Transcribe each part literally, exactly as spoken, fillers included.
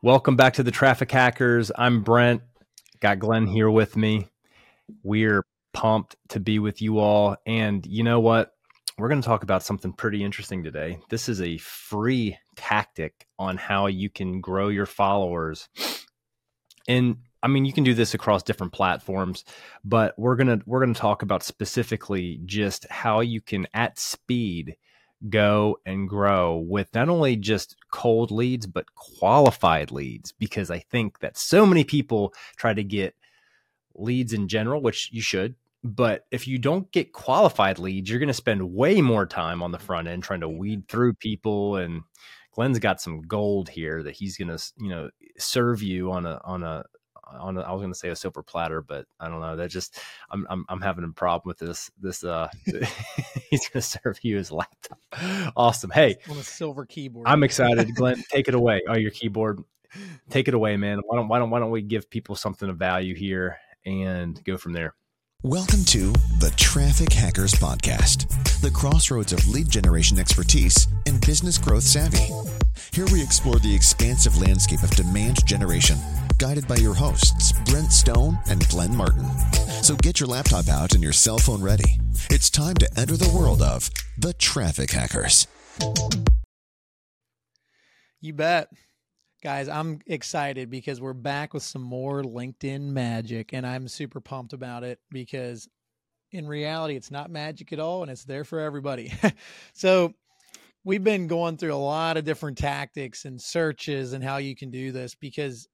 Welcome back to the Traffic Hackers. I'm Brent. Got Glenn here with me. We're pumped to be with you all. And you know what? We're going to talk about something pretty interesting today. This is a free tactic on how you can grow your followers. And I mean, you can do this across different platforms, but we're going to we're going to talk about specifically just how you can at speed go and grow with not only just cold leads, but qualified leads, because I think that so many people try to get leads in general, which you should. But if you don't get qualified leads, you're going to spend way more time on the front end trying to weed through people. And Glenn's got some gold here that he's going to, you know, serve you on a on a on a, I was going to say a silver platter, but I don't know. That just I'm I'm I'm having a problem with this this. Uh, he's going to serve you his laptop. Awesome. Hey, on a silver keyboard. I'm excited, Glenn. Take it away. Oh, your keyboard. Take it away, man. Why don't why don't why don't we give people something of value here and go from there? Welcome to the Traffic Hackers Podcast, the crossroads of lead generation expertise and business growth savvy. Here we explore the expansive landscape of demand generation, guided by your hosts, Brent Stone and Glenn Martin. So get your laptop out and your cell phone ready. It's time to enter the world of the Traffic Hackers. You bet. Guys, I'm excited because we're back with some more LinkedIn magic, and I'm super pumped about it because in reality, it's not magic at all, and it's there for everybody. So we've been going through a lot of different tactics and searches and how you can do this because,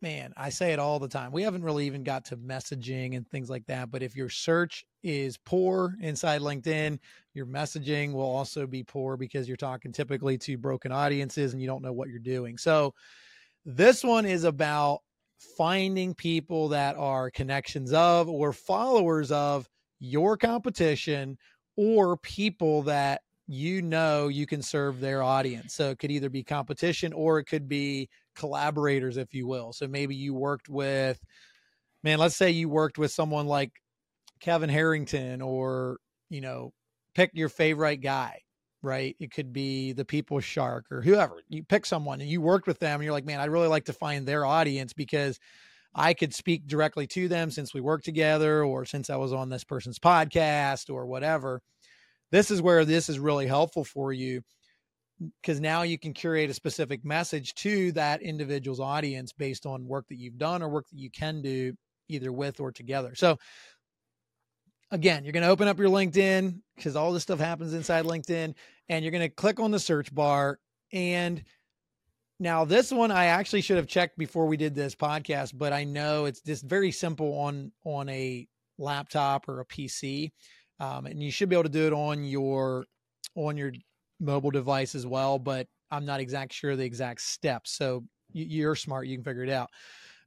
man, I say it all the time. We haven't really even got to messaging and things like that, but if your search is poor inside LinkedIn, your messaging will also be poor because you're talking typically to broken audiences and you don't know what you're doing. So this one is about finding people that are connections of or followers of your competition or people that you know you can serve their audience. So it could either be competition or it could be collaborators, if you will. So maybe you worked with, man, let's say you worked with someone like Kevin Harrington, or, you know, pick your favorite guy, right? It could be the People Shark or whoever. You pick someone and you worked with them and you're like, man, I'd really like to find their audience because I could speak directly to them since we worked together or since I was on this person's podcast or whatever. This is where this is really helpful for you because now you can curate a specific message to that individual's audience based on work that you've done or work that you can do either with or together. So again, you're going to open up your LinkedIn because all this stuff happens inside LinkedIn, and you're going to click on the search bar. And now this one, I actually should have checked before we did this podcast, but I know it's just very simple on, on a laptop or a P C. Um, and you should be able to do it on your, on your mobile device as well, but I'm not exact sure the exact steps. So you're smart. You can figure it out,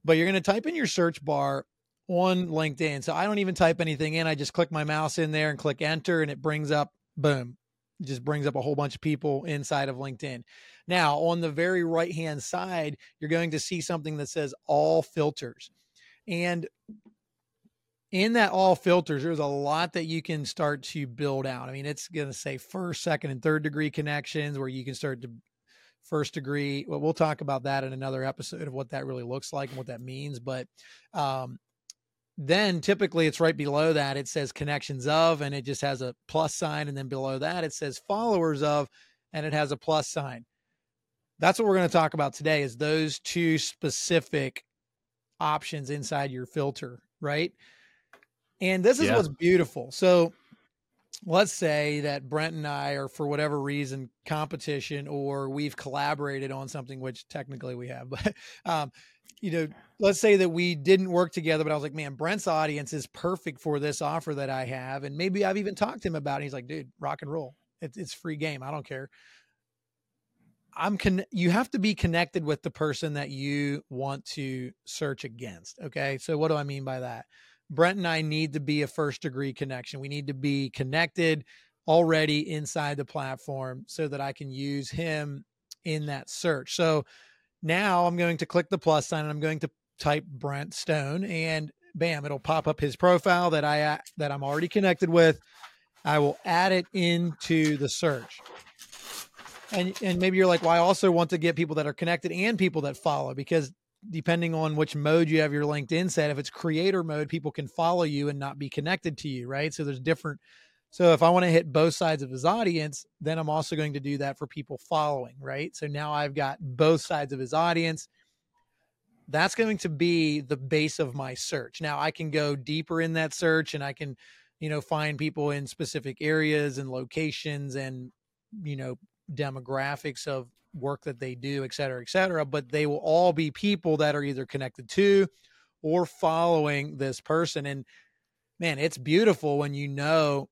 but you're going to type in your search bar on LinkedIn. So I don't even type anything in. I just click my mouse in there and click enter, and it brings up, boom, it just brings up a whole bunch of people inside of LinkedIn. Now on the very right-hand side, you're going to see something that says all filters. And in that all filters, there's a lot that you can start to build out. I mean, it's going to say first, second, and third degree connections, where you can start to first degree. Well, we'll talk about that in another episode of what that really looks like and what that means. But, um, then typically it's right below that. It says connections of, and it just has a plus sign. And then below that, it says followers of, and it has a plus sign. That's what we're going to talk about today, is those two specific options inside your filter, right? And this is yeah. what's beautiful. So let's say that Brent and I are, for whatever reason, competition, or we've collaborated on something, which technically we have, but, um, you know, let's say that we didn't work together, but I was like, man, Brent's audience is perfect for this offer that I have. And maybe I've even talked to him about it. He's like, dude, rock and roll. It's, it's free game. I don't care. I'm con- you have to be connected with the person that you want to search against. Okay. So what do I mean by that? Brent and I need to be a first degree connection. We need to be connected already inside the platform so that I can use him in that search. So now I'm going to click the plus sign and I'm going to type Brent Stone, and bam, it'll pop up his profile that I, that I'm already connected with. I will add it into the search. And and maybe you're like, well, I also want to get people that are connected and people that follow, because depending on which mode you have your LinkedIn set, if it's creator mode, people can follow you and not be connected to you, right? So there's different. So if I want to hit both sides of his audience, then I'm also going to do that for people following, right? So now I've got both sides of his audience. That's going to be the base of my search. Now I can go deeper in that search, and I can, you know, find people in specific areas and locations and, you know, demographics of work that they do, et cetera, et cetera. But they will all be people that are either connected to or following this person. And man, it's beautiful when you know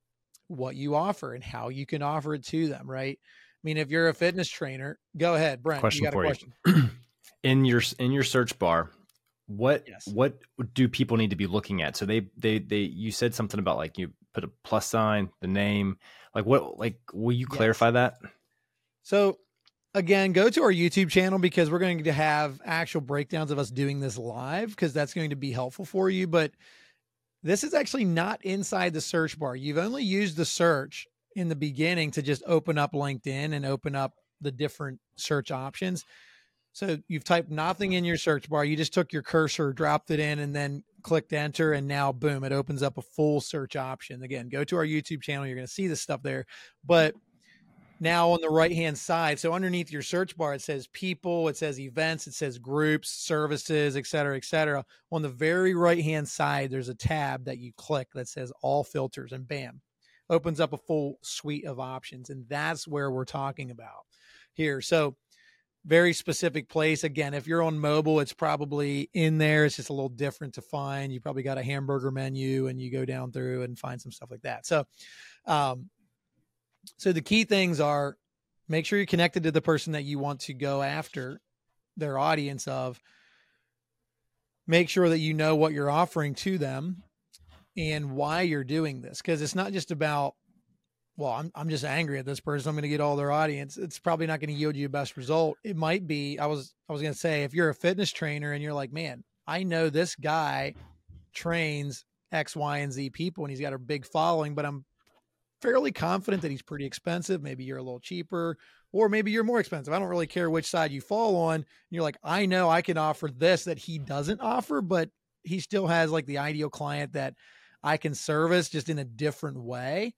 what you offer and how you can offer it to them, right? I mean, if you're a fitness trainer, go ahead, Brent. Question you got a question. You. in your in your search bar, what yes. what do people need to be looking at? So they they they you said something about like you put a plus sign, the name, like what like will you clarify yes. that? So again, go to our YouTube channel, because we're going to have actual breakdowns of us doing this live, because that's going to be helpful for you. But this is actually not inside the search bar. You've only used the search in the beginning to just open up LinkedIn and open up the different search options. So you've typed nothing in your search bar. You just took your cursor, dropped it in, and then clicked enter. And now, boom, it opens up a full search option. Again, go to our YouTube channel. You're going to see this stuff there. But now on the right-hand side, so underneath your search bar, it says people, it says events, it says groups, services, et cetera, et cetera. On the very right-hand side, there's a tab that you click that says all filters, and bam, opens up a full suite of options. And that's where we're talking about here. So very specific place. Again, if you're on mobile, it's probably in there. It's just a little different to find. You probably got a hamburger menu and you go down through and find some stuff like that. So, um, So the key things are, make sure you're connected to the person that you want to go after, their audience of. Make sure that you know what you're offering to them and why you're doing this, because it's not just about, well, I'm I'm just angry at this person, I'm going to get all their audience. It's probably not going to yield you the best result. It might be, I was I was going to say, if you're a fitness trainer and you're like, man, I know this guy trains X, Y, and Z people, and he's got a big following, but I'm fairly confident that he's pretty expensive. Maybe you're a little cheaper, or maybe you're more expensive. I don't really care which side you fall on. And you're like, I know I can offer this that he doesn't offer, but he still has like the ideal client that I can service just in a different way.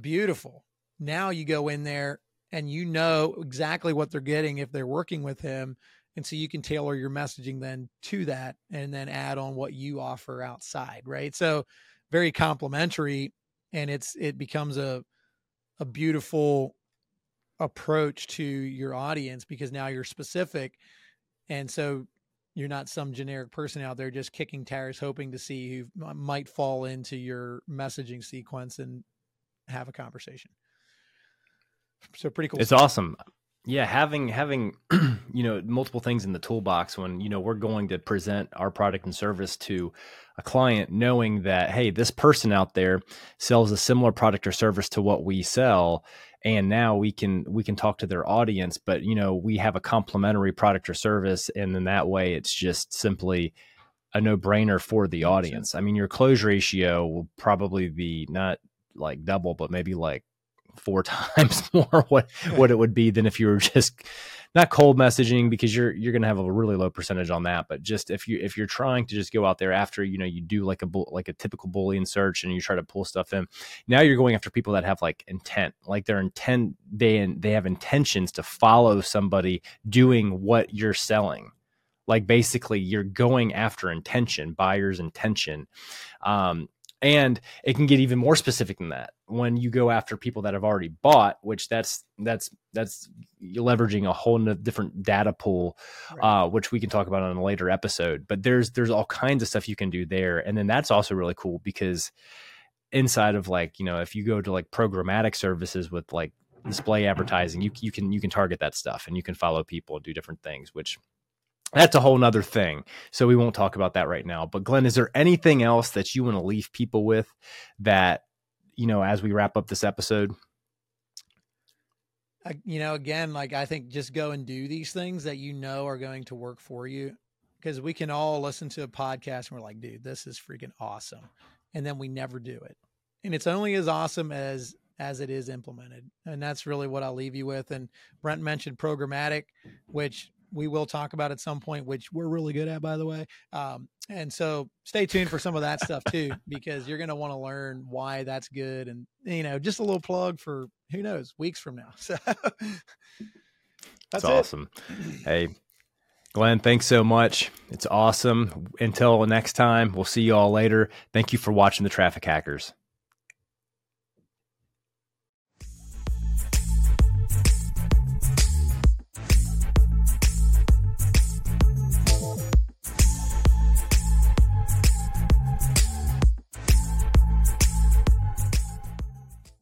Beautiful. Now you go in there and you know exactly what they're getting if they're working with him. And so you can tailor your messaging then to that, and then add on what you offer outside. Right. So very complimentary. And it's, it becomes a, a beautiful approach to your audience, because now you're specific. And so you're not some generic person out there just kicking tires, hoping to see who might fall into your messaging sequence and have a conversation. So pretty cool. It's awesome. Yeah. Having, having, you know, multiple things in the toolbox when, you know, we're going to present our product and service to a client, knowing that, hey, this person out there sells a similar product or service to what we sell. And now we can, we can talk to their audience, but, you know, we have a complementary product or service. And then that way it's just simply a no brainer for the audience. I mean, your close ratio will probably be not like double, but maybe like four times more what what it would be than if you were just not cold messaging, because you're you're going to have a really low percentage on that. But just if you if you're trying to just go out there after, you know, you do like a like a typical Boolean search and you try to pull stuff in, now you're going after people that have like intent, like their intent, they they have intentions to follow somebody doing what you're selling. Like basically you're going after intention, buyer's intention. Um, And it can get even more specific than that when you go after people that have already bought, which that's that's that's leveraging a whole different data pool, right. uh, which we can talk about on a later episode. But there's there's all kinds of stuff you can do there. And then that's also really cool, because inside of like, you know, if you go to like programmatic services with like display advertising, you you can you can target that stuff and you can follow people and do different things, which that's a whole nother thing. So we won't talk about that right now. But Glenn, is there anything else that you want to leave people with that, you know, as we wrap up this episode? I, you know, again, like I think just go and do these things that you know are going to work for you, because we can all listen to a podcast and we're like, dude, this is freaking awesome. And then we never do it. And it's only as awesome as as it is implemented. And that's really what I'll leave you with. And Brent mentioned programmatic, which we will talk about at some point, which we're really good at, by the way. Um, and so stay tuned for some of that stuff too, because you're going to want to learn why that's good. And, you know, just a little plug for, who knows, weeks from now. So that's awesome. Hey, Glenn, thanks so much. It's awesome. Until next time, we'll see you all later. Thank you for watching the Traffic Hackers.